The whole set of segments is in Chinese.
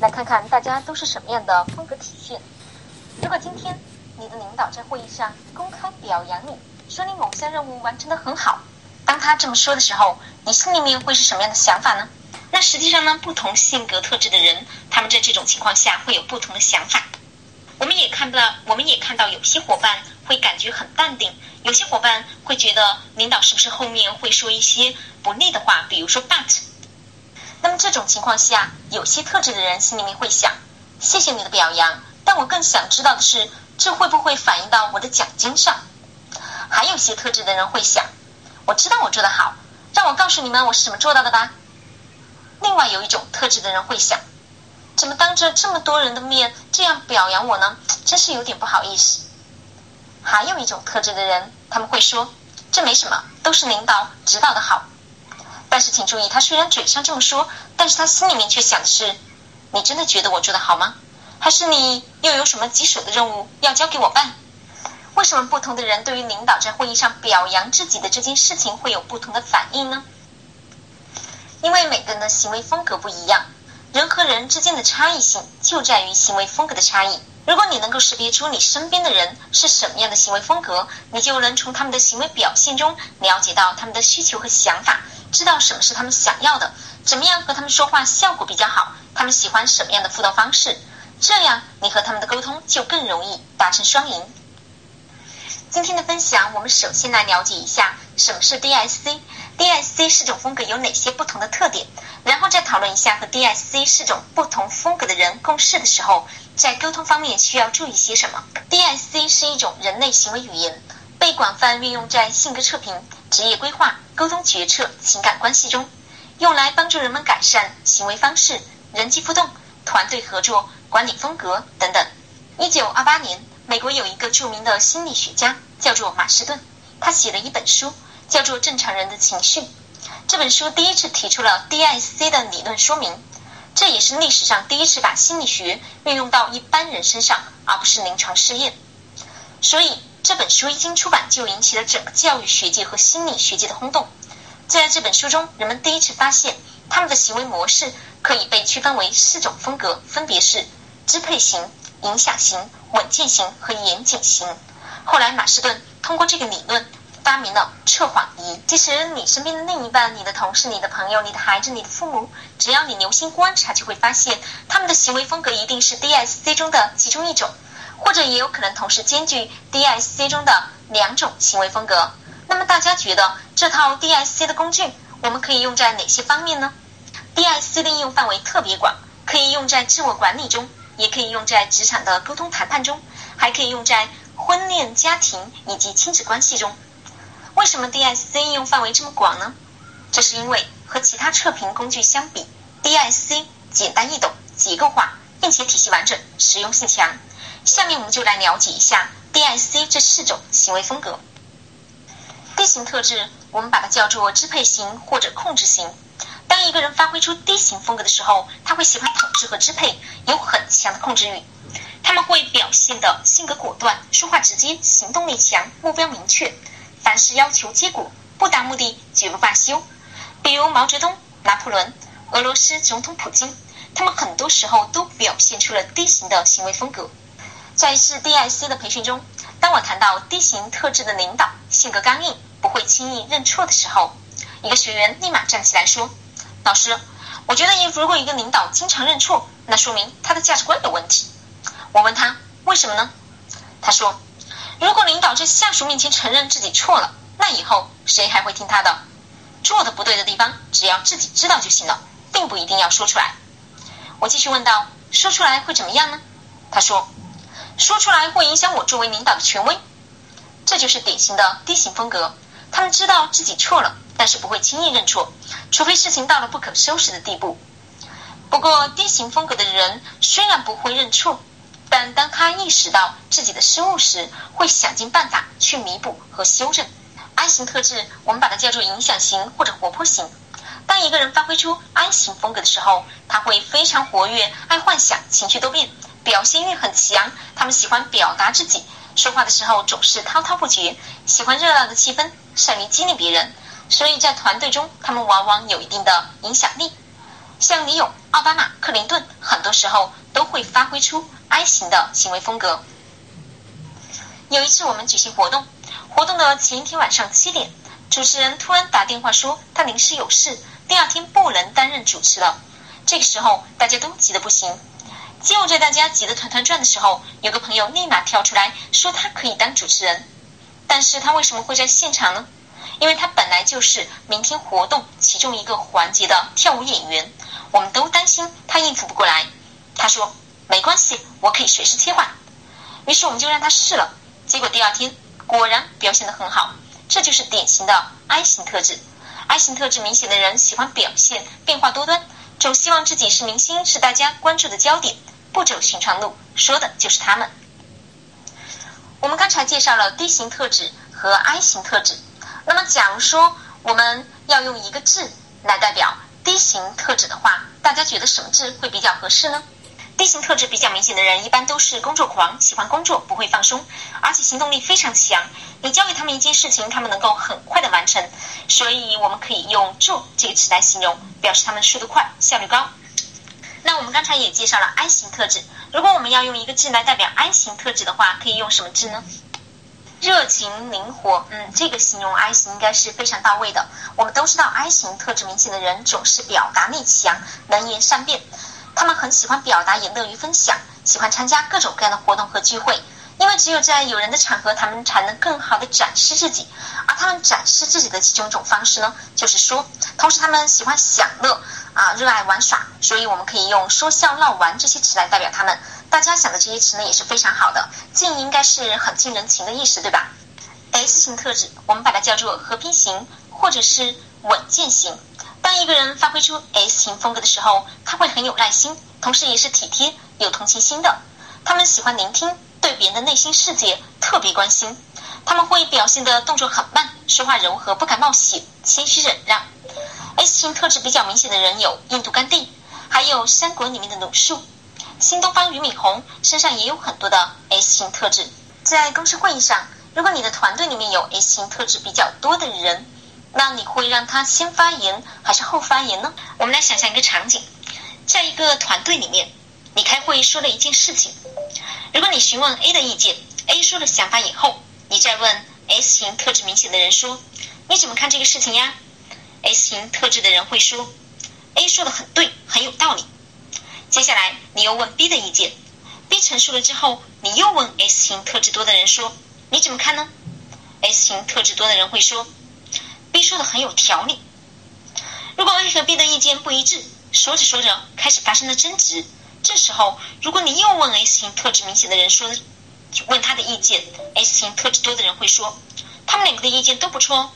来看看大家都是什么样的风格体现。如果今天你的领导在会议上公开表扬你，说你某项任务完成得很好，当他这么说的时候，你心里面会是什么样的想法呢？那实际上呢，不同性格特质的人，他们在这种情况下会有不同的想法。我们也看到有些伙伴会感觉很淡定，有些伙伴会觉得领导是不是后面会说一些不利的话，比如说 but。那么这种情况下，有些特质的人心里面会想，谢谢你的表扬，但我更想知道的是，这会不会反映到我的奖金上？还有些特质的人会想，我知道我做得好，让我告诉你们我是怎么做到的吧。另外有一种特质的人会想，怎么当着这么多人的面这样表扬我呢？真是有点不好意思。还有一种特质的人，他们会说，这没什么，都是领导指导的好。但是请注意，他虽然嘴上这么说，但是他心里面却想的是，你真的觉得我做得好吗？还是你又有什么棘手的任务要交给我办？为什么不同的人对于领导在会议上表扬自己的这件事情会有不同的反应呢？因为每个人的行为风格不一样，人和人之间的差异性就在于行为风格的差异。如果你能够识别出你身边的人是什么样的行为风格，你就能从他们的行为表现中了解到他们的需求和想法，知道什么是他们想要的，怎么样和他们说话效果比较好，他们喜欢什么样的辅导方式，这样你和他们的沟通就更容易达成双赢。今天的分享，我们首先来了解一下什么是 DISC， DISC 四种风格有哪些不同的特点，然后再讨论一下和 DISC 四种不同风格的人共事的时候，在沟通方面需要注意些什么。 DISC 是一种人类行为语言，被广泛运用在性格测评、职业规划、沟通决策、情感关系中，用来帮助人们改善行为方式、人际互动、团队合作、管理风格等等。1928年，美国有一个著名的心理学家叫做马斯顿，他写了一本书叫做《正常人的情绪》。这本书第一次提出了 DISC 的理论说明，这也是历史上第一次把心理学运用到一般人身上，而不是临床试验。所以这本书一经出版，就引起了整个教育学界和心理学界的轰动。在这本书中，人们第一次发现他们的行为模式可以被区分为四种风格，分别是支配型、影响型、稳健型和严谨型。后来马斯顿通过这个理论发明了测谎仪。其实你身边的另一半、你的同事、你的朋友、你的孩子、你的父母，只要你留心观察，就会发现他们的行为风格一定是 DISC 中的其中一种，或者也有可能同时兼具 DISC 中的两种行为风格。那么大家觉得这套 DISC 的工具我们可以用在哪些方面呢？ DISC 的应用范围特别广，可以用在自我管理中，也可以用在职场的沟通谈判中，还可以用在婚恋、家庭以及亲子关系中。为什么 DISC 应用范围这么广呢？这是因为和其他测评工具相比， DISC 简单易懂、结构化，并且体系完整、实用性强。下面我们就来了解一下 DISC 这四种行为风格。D 型特质，我们把它叫做支配型或者控制型。当一个人发挥出 D 型风格的时候，他会喜欢统治和支配，有很强的控制欲。他们会表现的性格果断，说话直接，行动力强，目标明确，凡事要求结果，不达目的绝不罢休。比如毛泽东、拿破仑、俄罗斯总统普京，他们很多时候都表现出了 D 型的行为风格。在一次 DISC 的培训中，当我谈到 D 型特质的领导性格刚硬，不会轻易认错的时候，一个学员立马站起来说，老师，我觉得如果一个领导经常认错，那说明他的价值观有问题。我问他为什么呢？他说，如果领导在下属面前承认自己错了，那以后谁还会听他的？做的不对的地方，只要自己知道就行了，并不一定要说出来。我继续问道，说出来会怎么样呢？他说，说出来会影响我作为领导的权威。这就是典型的 D 型风格，他们知道自己错了，但是不会轻易认错，除非事情到了不可收拾的地步。不过 D 型风格的人虽然不会认错，但当他意识到自己的失误时，会想尽办法去弥补和修正。I 型特质，我们把它叫做影响型或者活泼型。当一个人发挥出 I 型风格的时候，他会非常活跃，爱幻想，情绪多变，表现欲很强。他们喜欢表达自己，说话的时候总是滔滔不绝，喜欢热闹的气氛，善于激励别人。所以在团队中，他们往往有一定的影响力。像李勇、奥巴马、克林顿，很多时候都会发挥出 I 型的行为风格。有一次我们举行活动，活动的前一天晚上7点，主持人突然打电话说他临时有事，第二天不能担任主持了。这个时候大家都急得不行，就在大家急得团团转的时候，有个朋友立马跳出来说他可以当主持人。但是他为什么会在现场呢？因为他本来就是明天活动其中一个环节的跳舞演员，我们都担心他应付不过来。他说没关系，我可以随时切换。于是我们就让他试了，结果第二天果然表现得很好。这就是典型的 I 型特质。I 型特质明显的人喜欢表现，变化多端，总希望自己是明星，是大家关注的焦点，不走寻常路，说的就是他们。我们刚才介绍了 D 型特质和 I 型特质，那么假如说我们要用一个字来代表 D 型特质的话，大家觉得什么字会比较合适呢？D 型特质比较明显的人一般都是工作狂，喜欢工作，不会放松，而且行动力非常强，你交给他们一件事情，他们能够很快的完成。所以我们可以用做这个词来形容，表示他们速度快，效率高。那我们刚才也介绍了 I 型特质，如果我们要用一个字来代表 I 型特质的话，可以用什么字呢？热情、灵活，这个形容 I 型应该是非常到位的。我们都知道 I 型特质明显的人总是表达力强，能言善辩，他们很喜欢表达，也乐于分享，喜欢参加各种各样的活动和聚会，因为只有在有人的场合，他们才能更好的展示自己。而他们展示自己的其中一种方式呢，就是说。同时他们喜欢享乐啊，热爱玩耍，所以我们可以用说笑、闹玩这些词来代表他们。大家想的这些词呢也是非常好的，近应该是很近人情的意思，对吧？ S 型特质我们把它叫做和平型或者是稳健型。当一个人发挥出 S 型风格的时候，他会很有耐心，同时也是体贴、有同情心的。他们喜欢聆听，对别人的内心世界特别关心。他们会表现的动作很慢，说话柔和，不敢冒险，谦虚忍让。S 型特质比较明显的人有印度甘地，还有《三国》里面的鲁肃。新东方俞敏洪身上也有很多的 S 型特质。在公司会议上，如果你的团队里面有 S 型特质比较多的人，那你会让他先发言还是后发言呢？我们来想象一个场景，在一个团队里面，你开会说了一件事情，如果你询问 A 的意见， A 说了想法以后，你再问 S 型特质明显的人说，你怎么看这个事情呀？ S 型特质的人会说 A 说的很对，很有道理。接下来你又问 B 的意见， B 陈述了之后，你又问 S 型特质多的人说，你怎么看呢？ S 型特质多的人会说B 说的很有条理。如果 A 和 B 的意见不一致，说着说着开始发生了争执，这时候如果你又问 S 型特质明显的人说，问他的意见， S 型特质多的人会说他们两个的意见都不错。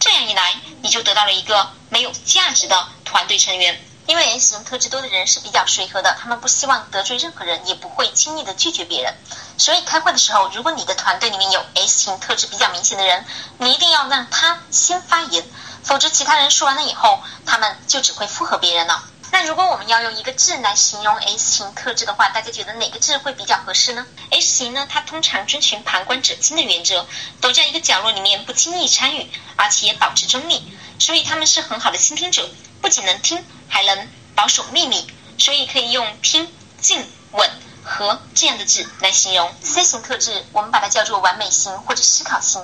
这样一来你就得到了一个没有价值的团队成员。因为 S 型特质多的人是比较随和的，他们不希望得罪任何人，也不会轻易的拒绝别人。所以开会的时候，如果你的团队里面有 S 型特质比较明显的人，你一定要让他先发言，否则其他人说完了以后，他们就只会附和别人了。那如果我们要用一个字来形容 S 型特质的话，大家觉得哪个字会比较合适呢？ S 型呢，它通常遵循旁观者清的原则，躲在一个角落里面不轻易参与，而且也保持中立，所以他们是很好的倾听者，不仅能听还能保守秘密，所以可以用听、静、稳和这样的字来形容。 C 型特质我们把它叫做完美型或者思考型。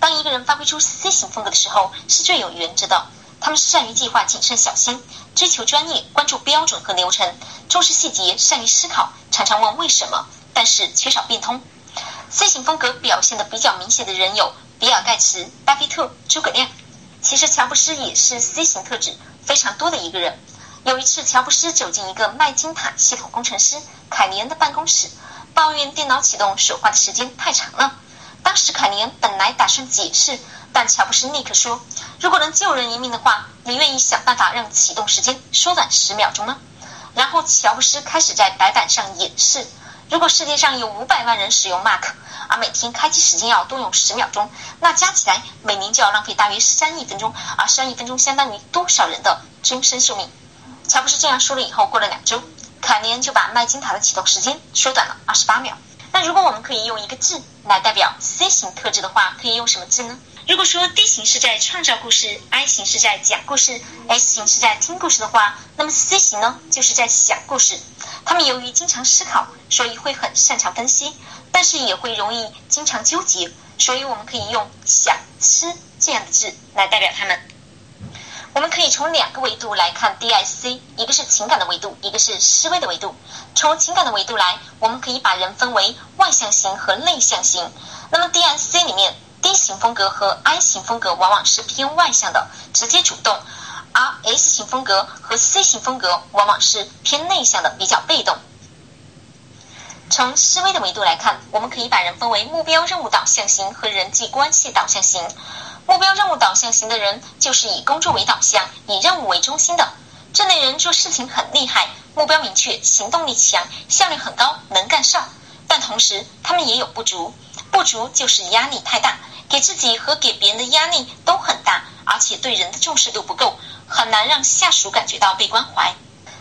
当一个人发挥出 C 型风格的时候，是最有原则的，他们善于计划，谨慎小心，追求专业，关注标准和流程，重视细节，善于思考，常常问为什么，但是缺少变通。 C 型风格表现的比较明显的人有比尔盖茨、巴菲特、诸葛亮。其实乔布斯也是 C 型特质非常多的一个人。有一次乔布斯走进一个麦金塔系统工程师凯尼恩的办公室，抱怨电脑启动所花的时间太长了。当时凯尼恩本来打算解释，但乔布斯立刻说，如果能救人一命的话，你愿意想办法让启动时间缩短10秒钟呢？然后乔布斯开始在白板上演示，如果世界上有500万人使用 Mac， 而每天开机时间要多用10秒钟，那加起来每年就要浪费大约3亿分钟，而3亿分钟相当于多少人的终身寿命？乔布斯这样说了以后，过了2周，卡尼恩就把麦金塔的启动时间缩短了28秒。那如果我们可以用一个字来代表 C 型特质的话，可以用什么字呢？如果说 D 型是在创造故事， I 型是在讲故事， S 型是在听故事的话，那么 C 型呢，就是在想故事。他们由于经常思考，所以会很擅长分析，但是也会容易经常纠结，所以我们可以用想思这样的字来代表他们。我们可以从2个维度来看 DISC， 一个是情感的维度，一个是思维的维度。从情感的维度来，我们可以把人分为外向型和内向型。那么 DISC 里面 D 型风格和 I 型风格往往是偏外向的，直接主动，而 S 型风格和 C 型风格往往是偏内向的，比较被动。从思维的维度来看，我们可以把人分为目标任务导向型和人际关系导向型。目标任务导向型的人就是以工作为导向，以任务为中心的，这类人做事情很厉害，目标明确，行动力强，效率很高，能干事儿。但同时他们也有不足，就是压力太大，给自己和给别人的压力都很大，而且对人的重视度不够，很难让下属感觉到被关怀。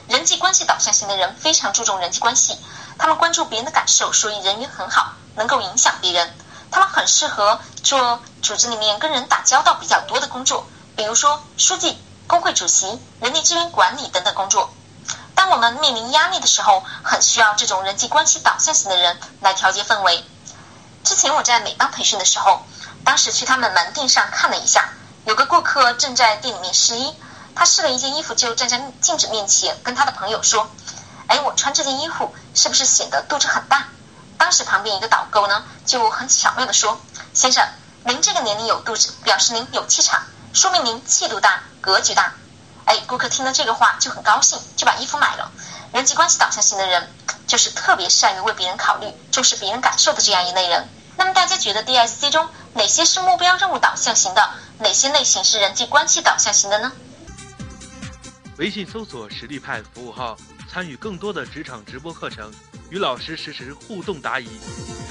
人际关系导向型的人非常注重人际关系，他们关注别人的感受，所以人缘很好，能够影响别人。他们很适合做组织里面跟人打交道比较多的工作，比如说书记、工会主席、人力资源管理等等工作。当我们面临压力的时候，很需要这种人际关系导向型的人来调节氛围。之前我在美邦培训的时候，当时去他们门店上看了一下，有个顾客正在店里面试衣，他试了一件衣服就站在镜子面前跟他的朋友说，我穿这件衣服是不是显得肚子很大？当时旁边一个导购呢就很巧妙的说，先生，您这个年龄有肚子，表示您有气场，说明您气度大，格局大。顾客听了这个话就很高兴，就把衣服买了。人际关系导向型的人就是特别善于为别人考虑，重视别人感受的这样一类人。那么大家觉得 DISC 中哪些是目标任务导向型的，哪些类型是人际关系导向型的呢？微信搜索实力派服务号，参与更多的职场直播课程，与老师实时互动答疑。